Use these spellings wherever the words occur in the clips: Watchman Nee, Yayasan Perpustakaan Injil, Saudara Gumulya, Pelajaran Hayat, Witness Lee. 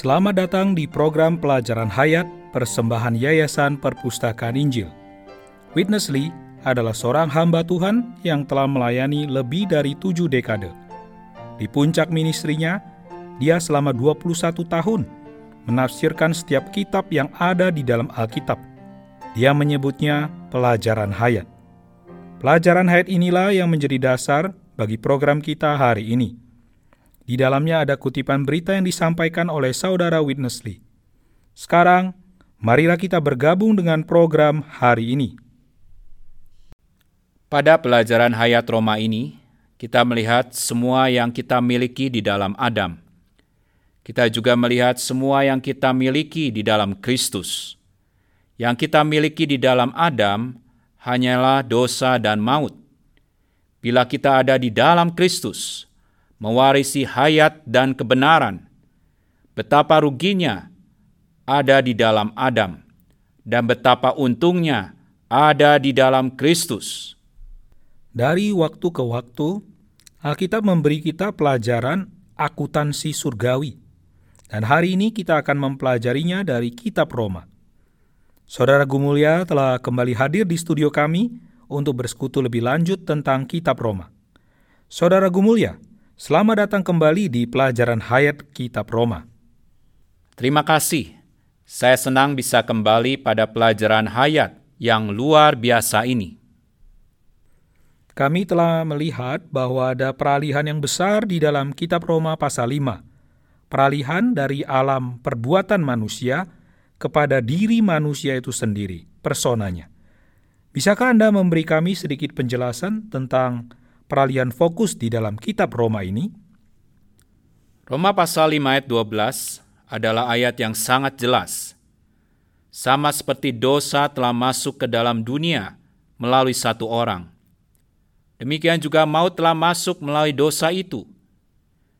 Selamat datang di program Pelajaran Hayat, persembahan Yayasan Perpustakaan Injil. Witness Lee adalah seorang hamba Tuhan yang telah melayani lebih dari 7 dekade. Di puncak ministrinya, dia selama 21 tahun menafsirkan setiap kitab yang ada di dalam Alkitab. Dia menyebutnya Pelajaran Hayat. Pelajaran Hayat inilah yang menjadi dasar bagi program kita hari ini. Di dalamnya ada kutipan berita yang disampaikan oleh Saudara Witness Lee. Sekarang, marilah kita bergabung dengan program hari ini. Pada pelajaran Hayat Roma ini, kita melihat semua yang kita miliki di dalam Adam. Kita juga melihat semua yang kita miliki di dalam Kristus. Yang kita miliki di dalam Adam hanyalah dosa dan maut. Bila kita ada di dalam Kristus, mewarisi hayat dan kebenaran. Betapa ruginya ada di dalam Adam, dan betapa untungnya ada di dalam Kristus. Dari waktu ke waktu, Alkitab memberi kita pelajaran akuntansi surgawi, dan hari ini kita akan mempelajarinya dari Kitab Roma. Saudara Gumulya telah kembali hadir di studio kami untuk bersekutu lebih lanjut tentang Kitab Roma. Saudara Gumulya, selamat datang kembali di Pelajaran Hayat Kitab Roma. Terima kasih. Saya senang bisa kembali pada pelajaran hayat yang luar biasa ini. Kami telah melihat bahwa ada peralihan yang besar di dalam Kitab Roma pasal 5. Peralihan dari alam perbuatan manusia kepada diri manusia itu sendiri, personanya. Bisakah Anda memberi kami sedikit penjelasan tentang peralihan fokus di dalam kitab Roma ini? Roma pasal 5 ayat 12 adalah ayat yang sangat jelas. Sama seperti dosa telah masuk ke dalam dunia melalui satu orang, demikian juga maut telah masuk melalui dosa itu,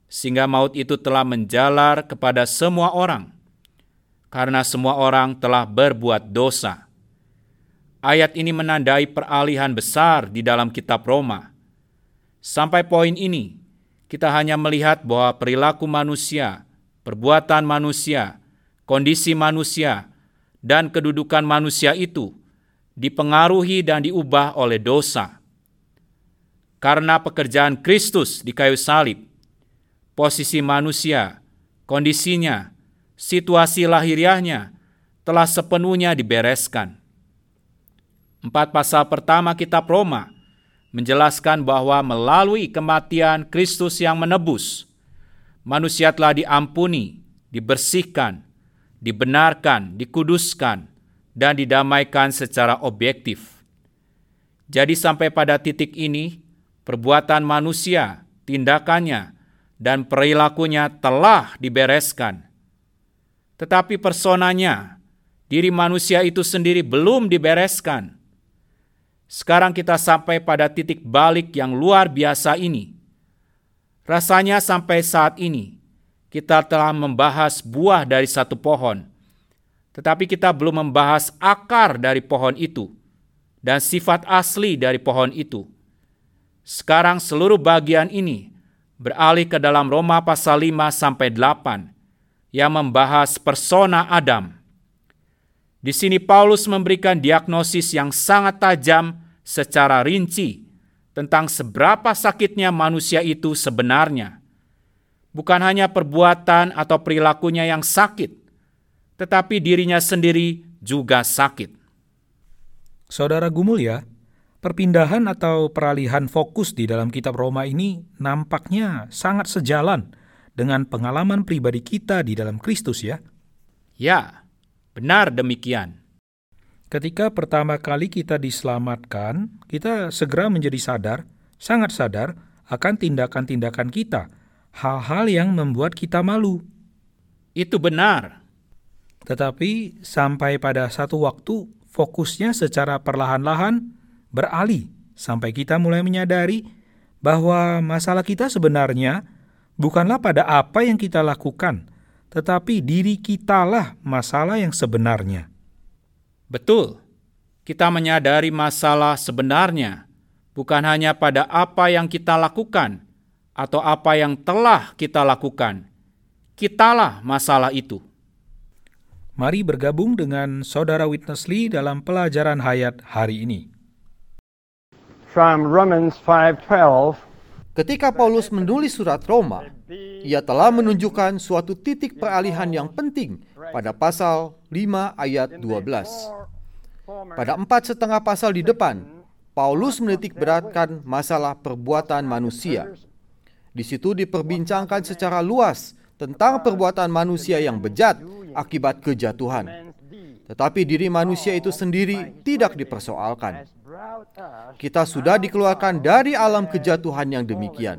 sehingga maut itu telah menjalar kepada semua orang, karena semua orang telah berbuat dosa. Ayat ini menandai peralihan besar di dalam kitab Roma. Sampai poin ini, kita hanya melihat bahwa perilaku manusia, perbuatan manusia, kondisi manusia, dan kedudukan manusia itu dipengaruhi dan diubah oleh dosa. Karena pekerjaan Kristus di kayu salib, posisi manusia, kondisinya, situasi lahiriahnya telah sepenuhnya dibereskan. 4 pasal pertama kitab Roma menjelaskan bahwa melalui kematian Kristus yang menebus, manusia telah diampuni, dibersihkan, dibenarkan, dikuduskan, dan didamaikan secara objektif. Jadi sampai pada titik ini, perbuatan manusia, tindakannya, dan perilakunya telah dibereskan. Tetapi personanya, diri manusia itu sendiri belum dibereskan. Sekarang kita sampai pada titik balik yang luar biasa ini. Rasanya sampai saat ini, kita telah membahas buah dari satu pohon, tetapi kita belum membahas akar dari pohon itu dan sifat asli dari pohon itu. Sekarang seluruh bagian ini beralih ke dalam Roma pasal 5-8 yang membahas persona Adam. Di sini Paulus memberikan diagnosis yang sangat tajam secara rinci tentang seberapa sakitnya manusia itu sebenarnya. Bukan hanya perbuatan atau perilakunya yang sakit, tetapi dirinya sendiri juga sakit. Saudara Gumulya, perpindahan atau peralihan fokus di dalam kitab Roma ini nampaknya sangat sejalan dengan pengalaman pribadi kita di dalam Kristus ya? Ya. Benar demikian. Ketika pertama kali kita diselamatkan, kita segera menjadi sadar, sangat sadar akan tindakan-tindakan kita, hal-hal yang membuat kita malu. Itu benar. Tetapi sampai pada satu waktu, fokusnya secara perlahan-lahan beralih sampai kita mulai menyadari bahwa masalah kita sebenarnya bukanlah pada apa yang kita lakukan, tetapi diri kitalah masalah yang sebenarnya. Betul, kita menyadari masalah sebenarnya, bukan hanya pada apa yang kita lakukan atau apa yang telah kita lakukan. kitalah masalah itu. Mari bergabung dengan Saudara Witness Lee dalam pelajaran hayat hari ini. From Romans 5:12. Ketika Paulus menulis surat Roma, ia telah menunjukkan suatu titik peralihan yang penting pada pasal 5 ayat 12. Pada 4,5 pasal di depan, Paulus menitik beratkan masalah perbuatan manusia. Di situ diperbincangkan secara luas tentang perbuatan manusia yang bejat akibat kejatuhan. Tetapi diri manusia itu sendiri tidak dipersoalkan. Kita sudah dikeluarkan dari alam kejatuhan yang demikian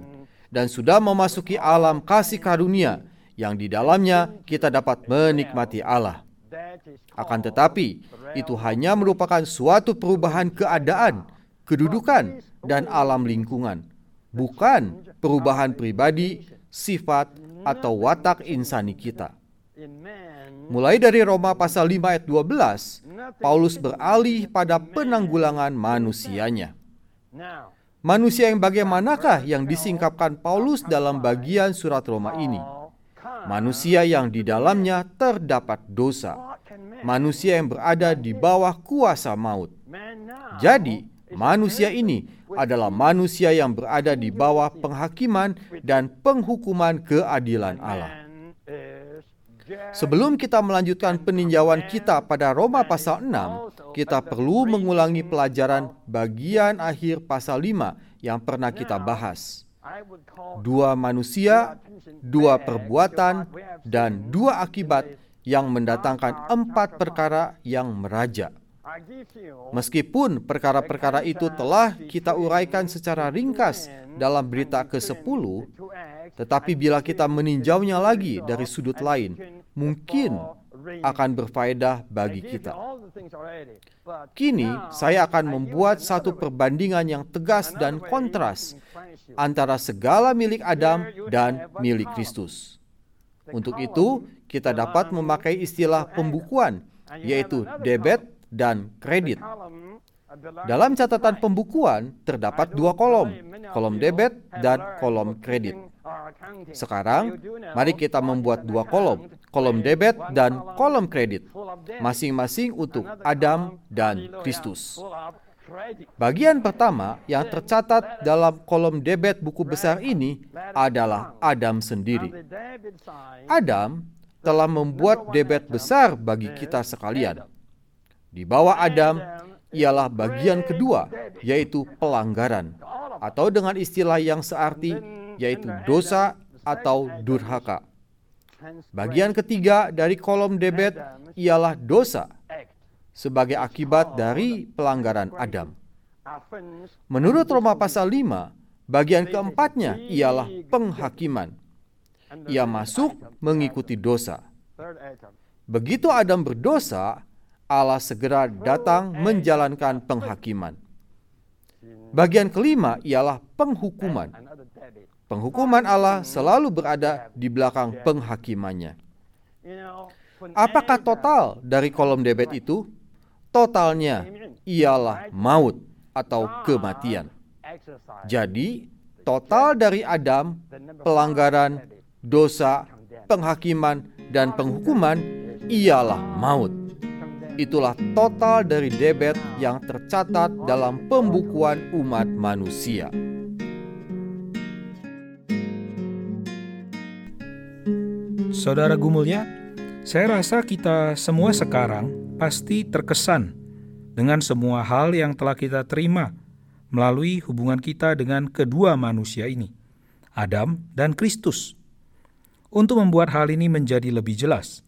dan sudah memasuki alam kasih karunia yang di dalamnya kita dapat menikmati Allah. Akan tetapi, itu hanya merupakan suatu perubahan keadaan, kedudukan, dan alam lingkungan, bukan perubahan pribadi, sifat, atau watak insani kita. Mulai dari Roma pasal 5 ayat 12, Paulus beralih pada penanggulangan manusianya. Manusia yang bagaimanakah yang disingkapkan Paulus dalam bagian surat Roma ini? Manusia yang di dalamnya terdapat dosa. Manusia yang berada di bawah kuasa maut. Jadi, manusia ini adalah manusia yang berada di bawah penghakiman dan penghukuman keadilan Allah. Sebelum kita melanjutkan peninjauan kita pada Roma pasal 6, kita perlu mengulangi pelajaran bagian akhir pasal 5 yang pernah kita bahas. Dua manusia, dua perbuatan, dan dua akibat yang mendatangkan 4 perkara yang meraja. Meskipun perkara-perkara itu telah kita uraikan secara ringkas dalam berita ke-10, tetapi bila kita meninjaunya lagi dari sudut lain, mungkin akan berfaedah bagi kita. Kini, saya akan membuat satu perbandingan yang tegas dan kontras antara segala milik Adam dan milik Kristus. Untuk itu, kita dapat memakai istilah pembukuan, yaitu debet dan kredit. Dalam catatan pembukuan terdapat 2 kolom, kolom debet dan kolom kredit. Sekarang, mari kita membuat 2 kolom, kolom debet dan kolom kredit, masing-masing untuk Adam dan Kristus. Bagian pertama yang tercatat dalam kolom debet buku besar ini adalah Adam sendiri. Adam telah membuat debet besar bagi kita sekalian. Di bawah Adam ialah bagian kedua, yaitu pelanggaran, atau dengan istilah yang searti, yaitu dosa atau durhaka. Bagian ketiga dari kolom debet ialah dosa, sebagai akibat dari pelanggaran Adam. Menurut Roma pasal 5, bagian keempatnya ialah penghakiman. Ia masuk mengikuti dosa. Begitu Adam berdosa, Allah segera datang menjalankan penghakiman. Bagian kelima ialah penghukuman. Penghukuman Allah selalu berada di belakang penghakimannya. Apakah total dari kolom debet itu? Totalnya ialah maut atau kematian. Jadi, total dari Adam, pelanggaran, dosa, penghakiman, dan penghukuman ialah maut. Itulah total dari debet yang tercatat dalam pembukuan umat manusia. Saudara Gumulya, saya rasa kita semua sekarang pasti terkesan dengan semua hal yang telah kita terima melalui hubungan kita dengan kedua manusia ini, Adam dan Kristus. Untuk membuat hal ini menjadi lebih jelas,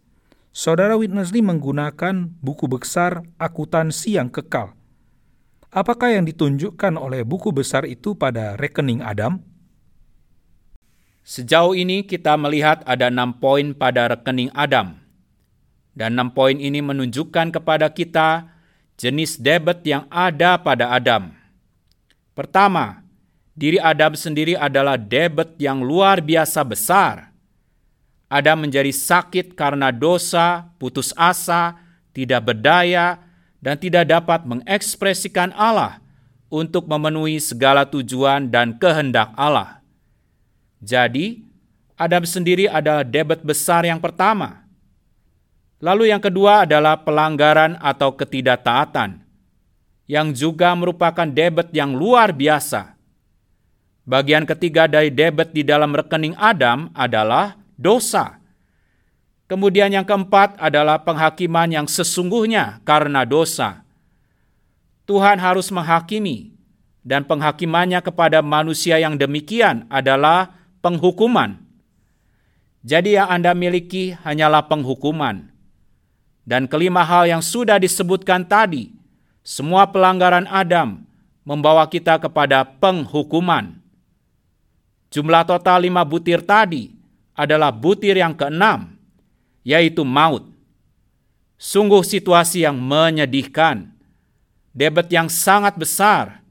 Saudara Witness Lee menggunakan buku besar akuntansi yang kekal. Apakah yang ditunjukkan oleh buku besar itu pada rekening Adam? Sejauh ini kita melihat ada 6 poin pada rekening Adam. Dan 6 poin ini menunjukkan kepada kita jenis debet yang ada pada Adam. Pertama, diri Adam sendiri adalah debet yang luar biasa besar. Adam menjadi sakit karena dosa, putus asa, tidak berdaya, dan tidak dapat mengekspresikan Allah untuk memenuhi segala tujuan dan kehendak Allah. Jadi, Adam sendiri adalah debet besar yang pertama. Lalu yang kedua adalah pelanggaran atau ketidaktaatan, yang juga merupakan debet yang luar biasa. Bagian ketiga dari debet di dalam rekening Adam adalah dosa. Kemudian yang keempat adalah penghakiman yang sesungguhnya karena dosa. Tuhan harus menghakimi, dan penghakimannya kepada manusia yang demikian adalah penghukuman. Jadi yang Anda miliki hanyalah penghukuman. Dan kelima hal yang sudah disebutkan tadi, semua pelanggaran Adam membawa kita kepada penghukuman. Jumlah total 5 butir tadi adalah butir yang keenam, yaitu maut. Sungguh situasi yang menyedihkan, debet yang sangat besar.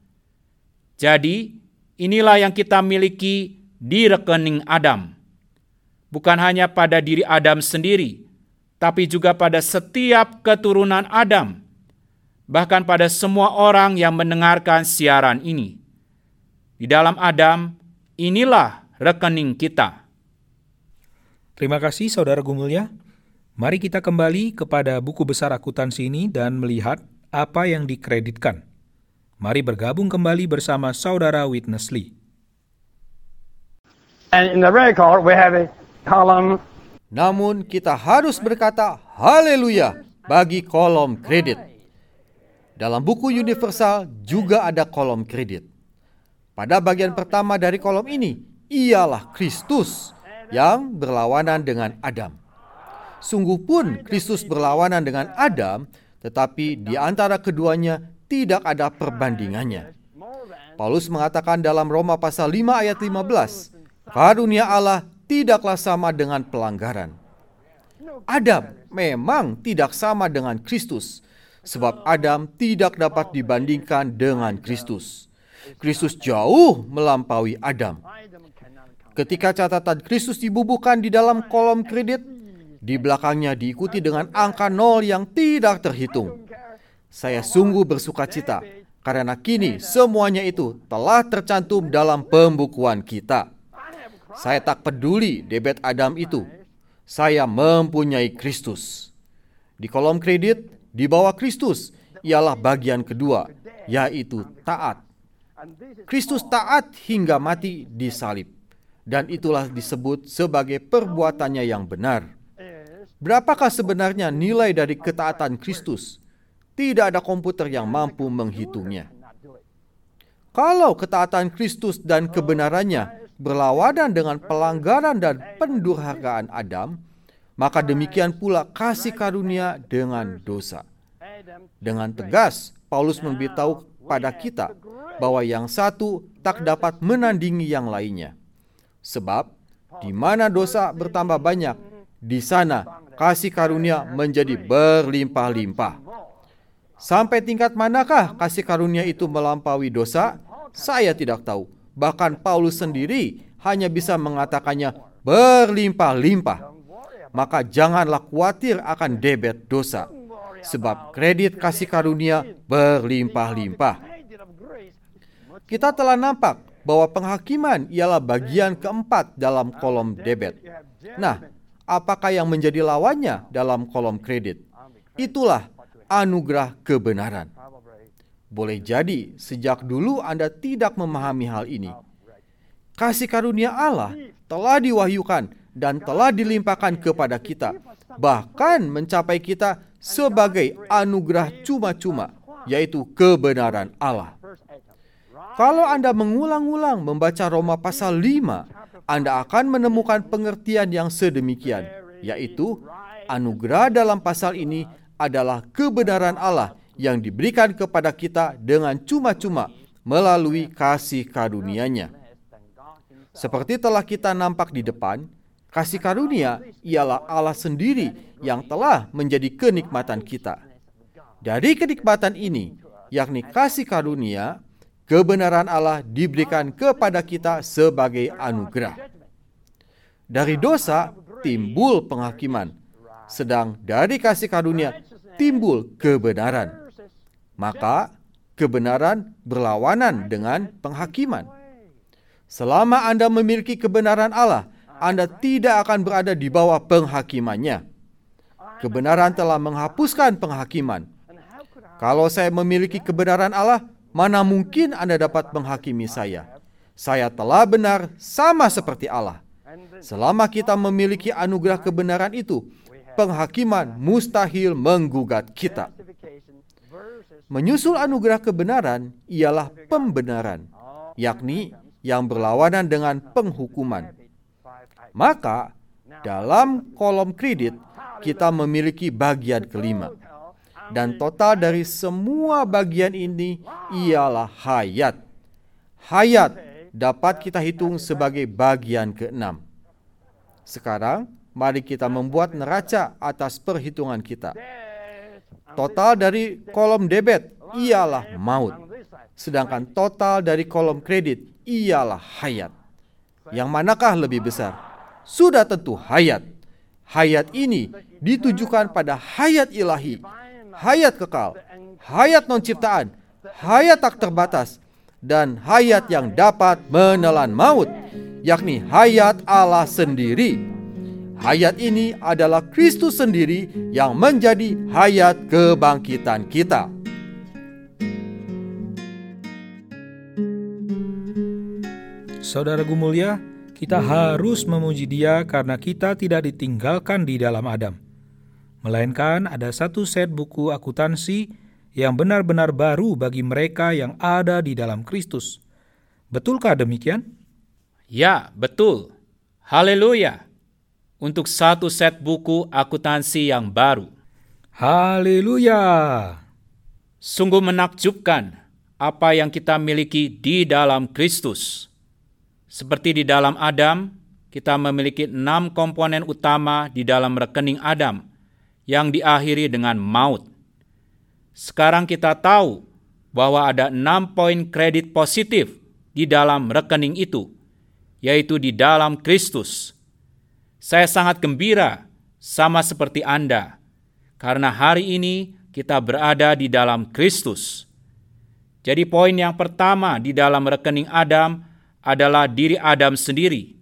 Jadi, inilah yang kita miliki di rekening Adam. Bukan hanya pada diri Adam sendiri, tapi juga pada setiap keturunan Adam, bahkan pada semua orang yang mendengarkan siaran ini. Di dalam Adam, inilah rekening kita. Terima kasih Saudara Gumulya. Mari kita kembali kepada buku besar akuntansi ini dan melihat apa yang dikreditkan. Mari bergabung kembali bersama Saudara Witness Lee. Namun kita harus berkata haleluya bagi kolom kredit. Dalam buku universal juga ada kolom kredit. Pada bagian pertama dari kolom ini, ialah Kristus yang berlawanan dengan Adam. Sungguh pun Kristus berlawanan dengan Adam, tetapi di antara keduanya tidak ada perbandingannya. Paulus mengatakan dalam Roma pasal 5 ayat 15, karunia Allah tidaklah sama dengan pelanggaran. Adam memang tidak sama dengan Kristus, sebab Adam tidak dapat dibandingkan dengan Kristus. Kristus jauh melampaui Adam. Ketika catatan Kristus dibubuhkan di dalam kolom kredit, di belakangnya diikuti dengan angka 0 yang tidak terhitung. Saya sungguh bersuka cita, karena kini semuanya itu telah tercantum dalam pembukuan kita. Saya tak peduli debet Adam itu. Saya mempunyai Kristus. Di kolom kredit, di bawah Kristus, ialah bagian kedua, yaitu taat. Kristus taat hingga mati di salib. Dan itulah disebut sebagai perbuatannya yang benar. Berapakah sebenarnya nilai dari ketaatan Kristus? Tidak ada komputer yang mampu menghitungnya. Kalau ketaatan Kristus dan kebenarannya berlawanan dengan pelanggaran dan pendurhakaan Adam, maka demikian pula kasih karunia dengan dosa. Dengan tegas, Paulus memberitahu pada kita bahwa yang satu tak dapat menandingi yang lainnya. Sebab, di mana dosa bertambah banyak, di sana kasih karunia menjadi berlimpah-limpah. Sampai tingkat manakah kasih karunia itu melampaui dosa? Saya tidak tahu. Bahkan Paulus sendiri hanya bisa mengatakannya berlimpah-limpah. Maka janganlah khawatir akan debet dosa, sebab kredit kasih karunia berlimpah-limpah. Kita telah nampak bahwa penghakiman ialah bagian keempat dalam kolom debet. Nah, apakah yang menjadi lawannya dalam kolom kredit? Itulah anugerah kebenaran. Boleh jadi sejak dulu Anda tidak memahami hal ini. Kasih karunia Allah telah diwahyukan dan telah dilimpahkan kepada kita, bahkan mencapai kita sebagai anugerah cuma-cuma, yaitu kebenaran Allah. Kalau Anda mengulang-ulang membaca Roma pasal 5, Anda akan menemukan pengertian yang sedemikian, yaitu anugerah dalam pasal ini adalah kebenaran Allah yang diberikan kepada kita dengan cuma-cuma melalui kasih karunia-Nya. Seperti telah kita nampak di depan, kasih karunia ialah Allah sendiri yang telah menjadi kenikmatan kita. Dari kenikmatan ini, yakni kasih karunia, kebenaran Allah diberikan kepada kita sebagai anugerah. Dari dosa timbul penghakiman, sedang dari kasih karunia timbul kebenaran. Maka kebenaran berlawanan dengan penghakiman. Selama Anda memiliki kebenaran Allah, Anda tidak akan berada di bawah penghakimannya. Kebenaran telah menghapuskan penghakiman. Kalau saya memiliki kebenaran Allah, mana mungkin Anda dapat menghakimi saya? Saya telah benar sama seperti Allah. Selama kita memiliki anugerah kebenaran itu, penghakiman mustahil menggugat kita. Menyusul anugerah kebenaran ialah pembenaran, yakni yang berlawanan dengan penghukuman. Maka, dalam kolom kredit, kita memiliki bagian kelima. Dan total dari semua bagian ini ialah hayat. Hayat dapat kita hitung sebagai bagian keenam. Sekarang, mari kita membuat neraca atas perhitungan kita. Total dari kolom debit ialah maut. Sedangkan total dari kolom kredit ialah hayat. Yang manakah lebih besar? Sudah tentu hayat. Hayat ini ditujukan pada hayat ilahi, hayat kekal, hayat non-ciptaan, hayat tak terbatas, dan hayat yang dapat menelan maut, yakni hayat Allah sendiri. Hayat ini adalah Kristus sendiri yang menjadi hayat kebangkitan kita. Saudara Gumulya, kita harus memuji Dia karena kita tidak ditinggalkan di dalam Adam. Melainkan ada satu set buku akuntansi yang benar-benar baru bagi mereka yang ada di dalam Kristus. Betulkah demikian? Ya, betul. Haleluya. Untuk satu set buku akuntansi yang baru. Haleluya! Sungguh menakjubkan apa yang kita miliki di dalam Kristus. Seperti di dalam Adam, kita memiliki 6 komponen utama di dalam rekening Adam yang diakhiri dengan maut. Sekarang kita tahu bahwa ada 6 poin kredit positif di dalam rekening itu, yaitu di dalam Kristus. Saya sangat gembira, sama seperti Anda, karena hari ini kita berada di dalam Kristus. Jadi poin yang pertama di dalam rekening Adam adalah diri Adam sendiri.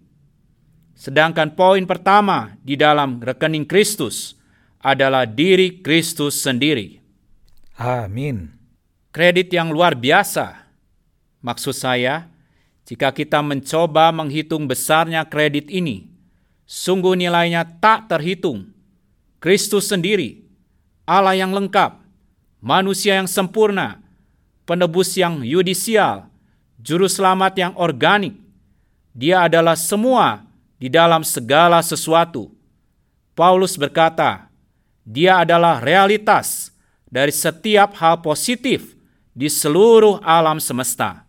Sedangkan poin pertama di dalam rekening Kristus adalah diri Kristus sendiri. Amin. Kredit yang luar biasa. Maksud saya, jika kita mencoba menghitung besarnya kredit ini, sungguh nilainya tak terhitung. Kristus sendiri, Allah yang lengkap, manusia yang sempurna, penebus yang yudisial, juru selamat yang organik. Dia adalah semua di dalam segala sesuatu. Paulus berkata, Dia adalah realitas dari setiap hal positif di seluruh alam semesta.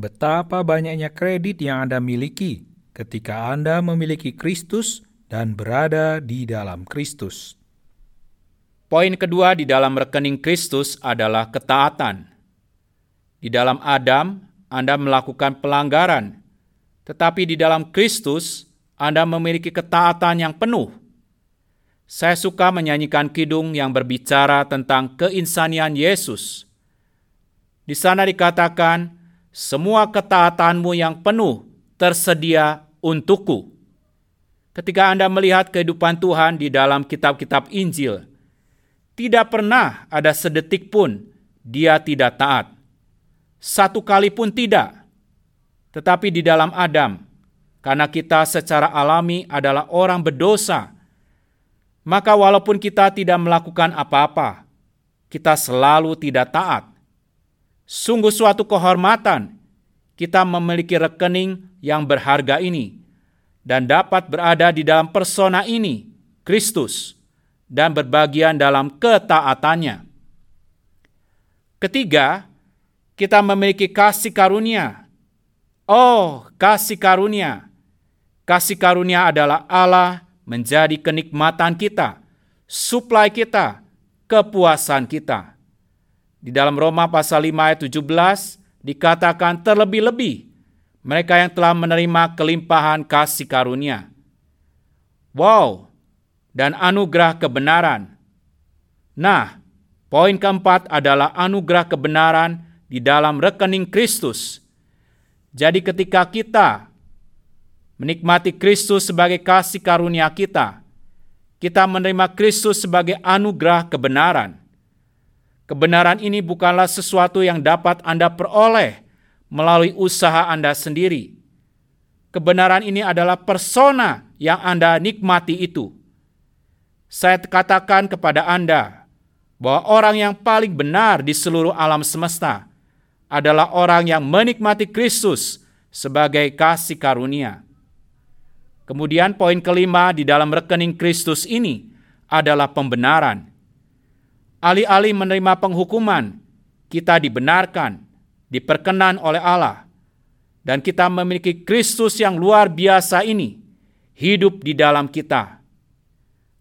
Betapa banyaknya kredit yang Anda miliki ketika Anda memiliki Kristus dan berada di dalam Kristus. Poin kedua di dalam rekening Kristus adalah ketaatan. Di dalam Adam, Anda melakukan pelanggaran, tetapi di dalam Kristus, Anda memiliki ketaatan yang penuh. Saya suka menyanyikan kidung yang berbicara tentang keinsanian Yesus. Di sana dikatakan, semua ketaatanmu yang penuh tersedia untukku. Ketika Anda melihat kehidupan Tuhan di dalam kitab-kitab Injil, tidak pernah ada sedetik pun Dia tidak taat. Satu kali pun tidak. Tetapi di dalam Adam, karena kita secara alami adalah orang berdosa, maka walaupun kita tidak melakukan apa-apa, kita selalu tidak taat. Sungguh suatu kehormatan kita memiliki rekening yang berharga ini dan dapat berada di dalam persona ini, Kristus, dan berbagian dalam ketaatannya. Ketiga, kita memiliki kasih karunia. Oh, kasih karunia. Kasih karunia adalah Allah menjadi kenikmatan kita, suplai kita, kepuasan kita. Di dalam Roma pasal 5 ayat 17, dikatakan terlebih-lebih mereka yang telah menerima kelimpahan kasih karunia. Wow, dan anugerah kebenaran. Nah, poin keempat adalah anugerah kebenaran di dalam rekening Kristus. Jadi ketika kita menikmati Kristus sebagai kasih karunia kita. Kita menerima Kristus sebagai anugerah kebenaran. Kebenaran ini bukanlah sesuatu yang dapat Anda peroleh melalui usaha Anda sendiri. Kebenaran ini adalah persona yang Anda nikmati itu. Saya katakan kepada Anda bahwa orang yang paling benar di seluruh alam semesta adalah orang yang menikmati Kristus sebagai kasih karunia. Kemudian poin kelima di dalam rekening Kristus ini adalah pembenaran. Alih-alih menerima penghukuman, kita dibenarkan, diperkenan oleh Allah. Dan kita memiliki Kristus yang luar biasa ini, hidup di dalam kita.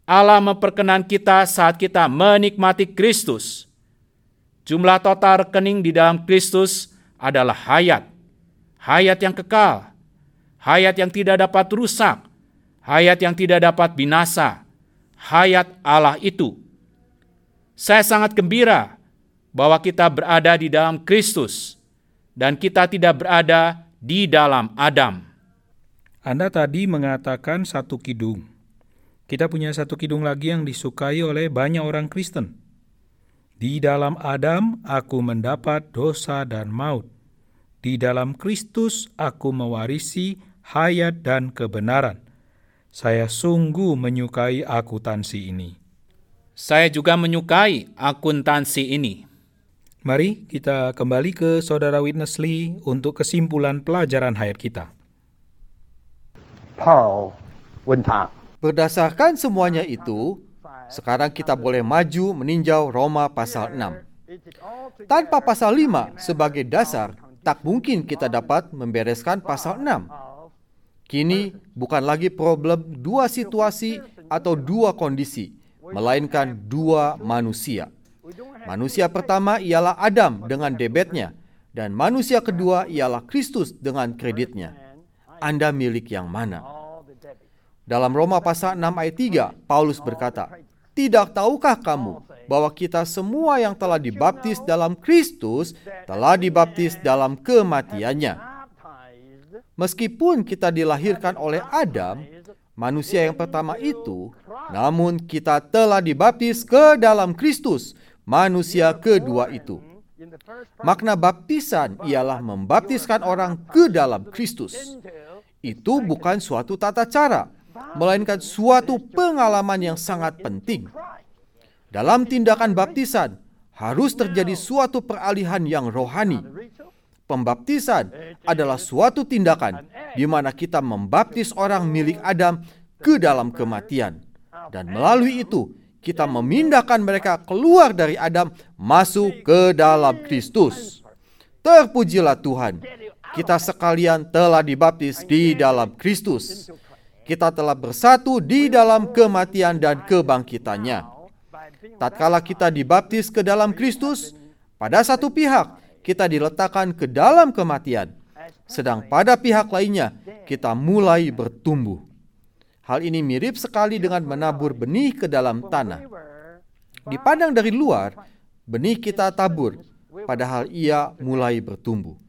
Allah memperkenan kita saat kita menikmati Kristus. Jumlah total rekening di dalam Kristus adalah hayat. Hayat yang kekal, hayat yang tidak dapat rusak, hayat yang tidak dapat binasa, hayat Allah itu. Saya sangat gembira bahwa kita berada di dalam Kristus dan kita tidak berada di dalam Adam. Anda tadi mengatakan satu kidung. Kita punya satu kidung lagi yang disukai oleh banyak orang Kristen. Di dalam Adam aku mendapat dosa dan maut. Di dalam Kristus aku mewarisi hayat dan kebenaran. Saya sungguh menyukai akuntansi ini. Saya juga menyukai akuntansi ini. Mari kita kembali ke Saudara Witness Lee untuk kesimpulan pelajaran hayat kita. Paul wentah. Berdasarkan semuanya itu, sekarang kita boleh maju meninjau Roma pasal 6. Tanpa pasal 5 sebagai dasar, tak mungkin kita dapat membereskan pasal 6. Kini bukan lagi problem dua situasi atau dua kondisi, melainkan dua manusia. Manusia pertama ialah Adam dengan debetnya, dan manusia kedua ialah Kristus dengan kreditnya. Anda milik yang mana? Dalam Roma pasal 6 ayat 3, Paulus berkata, "Tidak tahukah kamu bahwa kita semua yang telah dibaptis dalam Kristus telah dibaptis dalam kematiannya?" Meskipun kita dilahirkan oleh Adam, manusia yang pertama itu, namun kita telah dibaptis ke dalam Kristus, manusia kedua itu. Makna baptisan ialah membaptiskan orang ke dalam Kristus. Itu bukan suatu tata cara, melainkan suatu pengalaman yang sangat penting. Dalam tindakan baptisan, harus terjadi suatu peralihan yang rohani. Pembaptisan adalah suatu tindakan di mana kita membaptis orang milik Adam ke dalam kematian. Dan melalui itu, kita memindahkan mereka keluar dari Adam masuk ke dalam Kristus. Terpujilah Tuhan, kita sekalian telah dibaptis di dalam Kristus. Kita telah bersatu di dalam kematian dan kebangkitannya. Tatkala kita dibaptis ke dalam Kristus, pada satu pihak kita diletakkan ke dalam kematian, sedang pada pihak lainnya kita mulai bertumbuh. Hal ini mirip sekali dengan menabur benih ke dalam tanah. Dipandang dari luar, benih kita tabur, padahal ia mulai bertumbuh.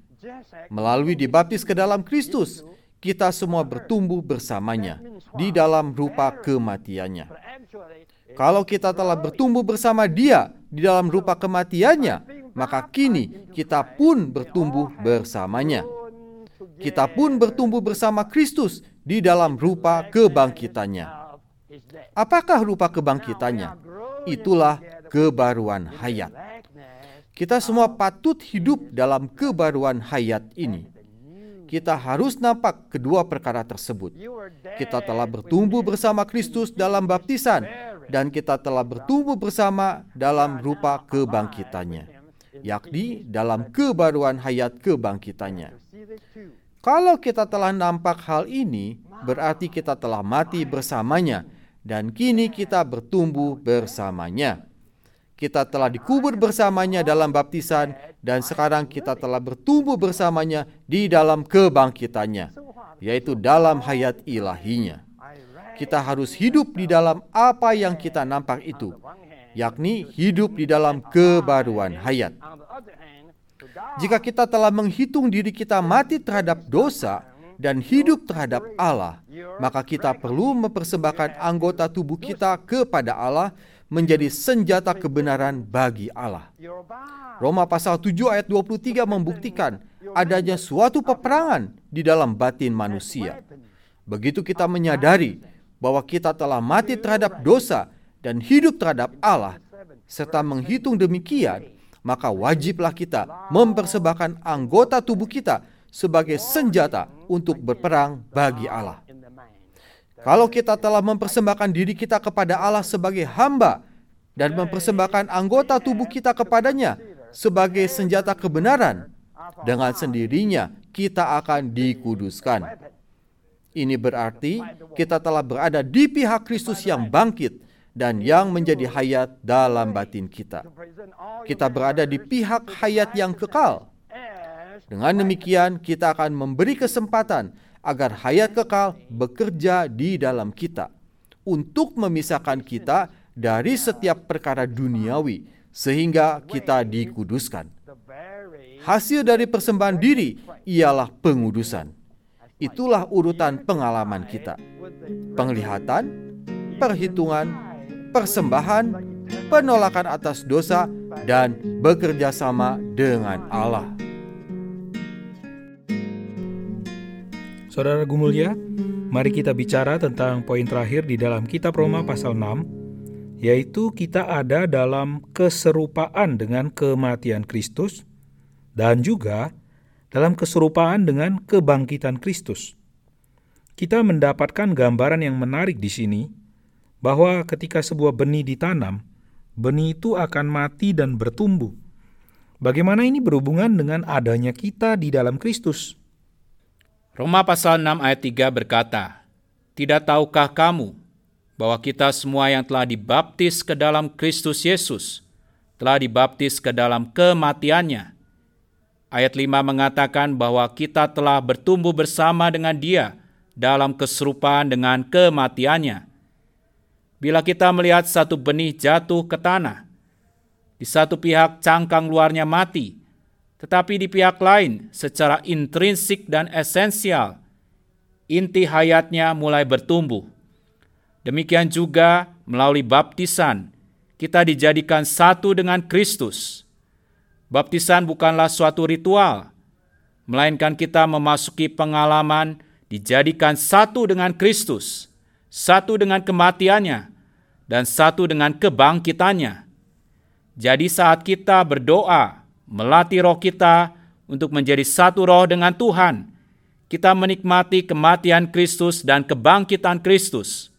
Melalui dibaptis ke dalam Kristus, kita semua bertumbuh bersamanya di dalam rupa kematiannya. Kalau kita telah bertumbuh bersama Dia di dalam rupa kematiannya, maka kini kita pun bertumbuh bersamanya. Kita pun bertumbuh bersama Kristus di dalam rupa kebangkitannya. Apakah rupa kebangkitannya? Itulah kebaruan hayat. Kita semua patut hidup dalam kebaruan hayat ini. Kita harus nampak kedua perkara tersebut. Kita telah bertumbuh bersama Kristus dalam baptisan, dan kita telah bertumbuh bersama dalam rupa kebangkitannya, yakni dalam kebaruan hayat kebangkitannya. Kalau kita telah nampak hal ini, berarti kita telah mati bersamanya, dan kini kita bertumbuh bersamanya. Kita telah dikubur bersamanya dalam baptisan, dan sekarang kita telah bertumbuh bersamanya di dalam kebangkitannya, yaitu dalam hayat ilahinya. Kita harus hidup di dalam apa yang kita nampak itu, yakni hidup di dalam kebaruan hayat. Jika kita telah menghitung diri kita mati terhadap dosa, dan hidup terhadap Allah, maka kita perlu mempersembahkan anggota tubuh kita kepada Allah menjadi senjata kebenaran bagi Allah. Roma pasal 7 ayat 23 membuktikan adanya suatu peperangan di dalam batin manusia. Begitu kita menyadari bahwa kita telah mati terhadap dosa dan hidup terhadap Allah, serta menghitung demikian, maka wajiblah kita mempersembahkan anggota tubuh kita sebagai senjata untuk berperang bagi Allah. Kalau kita telah mempersembahkan diri kita kepada Allah sebagai hamba dan mempersembahkan anggota tubuh kita kepadanya sebagai senjata kebenaran, dengan sendirinya kita akan dikuduskan. Ini berarti kita telah berada di pihak Kristus yang bangkit dan yang menjadi hayat dalam batin kita. Kita berada di pihak hayat yang kekal. Dengan demikian, kita akan memberi kesempatan agar hayat kekal bekerja di dalam kita untuk memisahkan kita dari setiap perkara duniawi sehingga kita dikuduskan. Hasil dari persembahan diri ialah pengudusan. Itulah urutan pengalaman kita. Penglihatan, perhitungan, persembahan, penolakan atas dosa, dan bekerja sama dengan Allah. Saudara Gumulya, mari kita bicara tentang poin terakhir di dalam kitab Roma pasal 6, yaitu kita ada dalam keserupaan dengan kematian Kristus dan juga dalam keserupaan dengan kebangkitan Kristus. Kita mendapatkan gambaran yang menarik di sini, bahwa ketika sebuah benih ditanam, benih itu akan mati dan bertumbuh. Bagaimana ini berhubungan dengan adanya kita di dalam Kristus? Roma pasal 6 ayat 3 berkata, "Tidak tahukah kamu bahwa kita semua yang telah dibaptis ke dalam Kristus Yesus, telah dibaptis ke dalam kematiannya?" Ayat 5 mengatakan bahwa kita telah bertumbuh bersama dengan Dia dalam keserupaan dengan kematiannya. Bila kita melihat satu benih jatuh ke tanah, di satu pihak cangkang luarnya mati, tetapi di pihak lain secara intrinsik dan esensial, inti hayatnya mulai bertumbuh. Demikian juga melalui baptisan, kita dijadikan satu dengan Kristus. Baptisan bukanlah suatu ritual, melainkan kita memasuki pengalaman dijadikan satu dengan Kristus, satu dengan kematiannya, dan satu dengan kebangkitannya. Jadi saat kita berdoa, melatih roh kita untuk menjadi satu roh dengan Tuhan, kita menikmati kematian Kristus dan kebangkitan Kristus.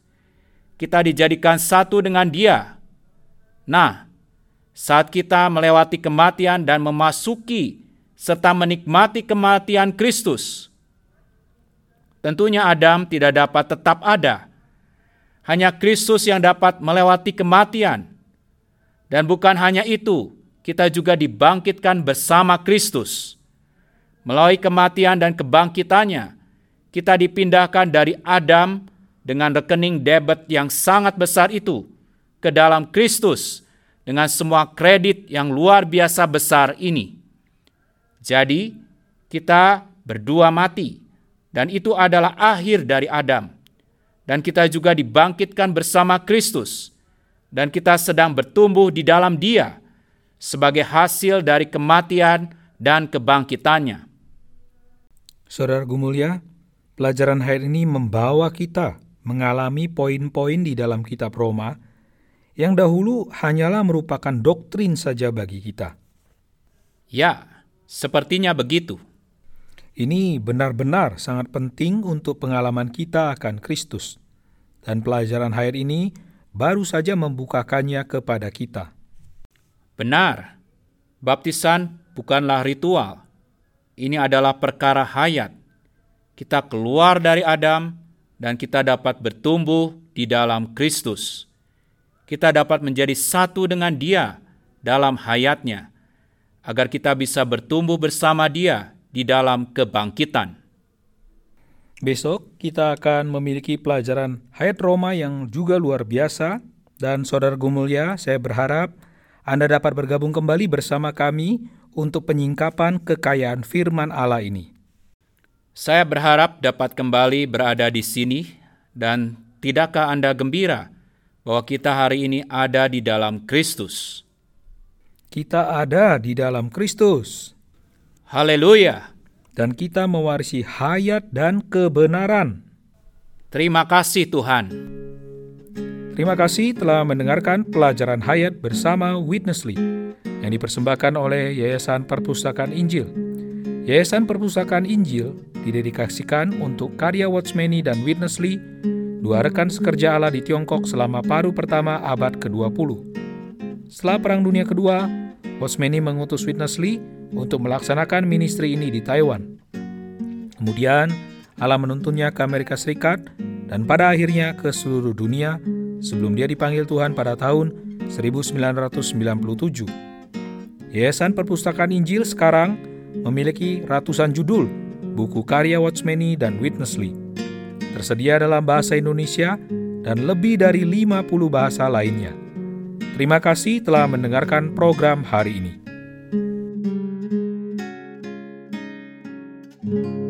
Kita dijadikan satu dengan Dia. Nah, saat kita melewati kematian dan memasuki serta menikmati kematian Kristus, tentunya Adam tidak dapat tetap ada. Hanya Kristus yang dapat melewati kematian. Dan bukan hanya itu, kita juga dibangkitkan bersama Kristus. Melalui kematian dan kebangkitannya, kita dipindahkan dari Adam dengan rekening debit yang sangat besar itu ke dalam Kristus dengan semua kredit yang luar biasa besar ini. Jadi, kita berdua mati, dan itu adalah akhir dari Adam. Dan kita juga dibangkitkan bersama Kristus. Dan kita sedang bertumbuh di dalam Dia sebagai hasil dari kematian dan kebangkitannya. Saudara Gumulya, pelajaran hari ini membawa kita mengalami poin-poin di dalam kitab Roma yang dahulu hanyalah merupakan doktrin saja bagi kita. Ya, sepertinya begitu. Ini benar-benar sangat penting untuk pengalaman kita akan Kristus. Dan pelajaran akhir ini baru saja membukakannya kepada kita. Benar, baptisan bukanlah ritual. Ini adalah perkara hayat. Kita keluar dari Adam dan kita dapat bertumbuh di dalam Kristus. Kita dapat menjadi satu dengan Dia dalam hayatnya, agar kita bisa bertumbuh bersama Dia di dalam kebangkitan. Besok kita akan memiliki pelajaran Hayat Roma yang juga luar biasa, dan Saudara Gumulya, saya berharap Anda dapat bergabung kembali bersama kami untuk penyingkapan kekayaan firman Allah ini. Saya berharap dapat kembali berada di sini, dan tidakkah Anda gembira bahwa kita hari ini ada di dalam Kristus? Kita ada di dalam Kristus. Haleluya! Dan kita mewarisi hayat dan kebenaran. Terima kasih Tuhan. Terima kasih telah mendengarkan Pelajaran Hayat bersama Witness Lee yang dipersembahkan oleh Yayasan Perpustakaan Injil. Yayasan Perpustakaan Injil didedikasikan untuk karya Watchman Nee dan Witness Lee, dua rekan sekerja Allah di Tiongkok selama paruh pertama abad ke-20. Setelah Perang Dunia Kedua, Watchman Nee mengutus Witness Lee untuk melaksanakan ministri ini di Taiwan. Kemudian, Allah menuntunnya ke Amerika Serikat dan pada akhirnya ke seluruh dunia sebelum dia dipanggil Tuhan pada tahun 1997. Yayasan Perpustakaan Injil sekarang memiliki ratusan judul buku karya Watchman Nee dan Witness Lee. Tersedia dalam bahasa Indonesia dan lebih dari 50 bahasa lainnya. Terima kasih telah mendengarkan program hari ini.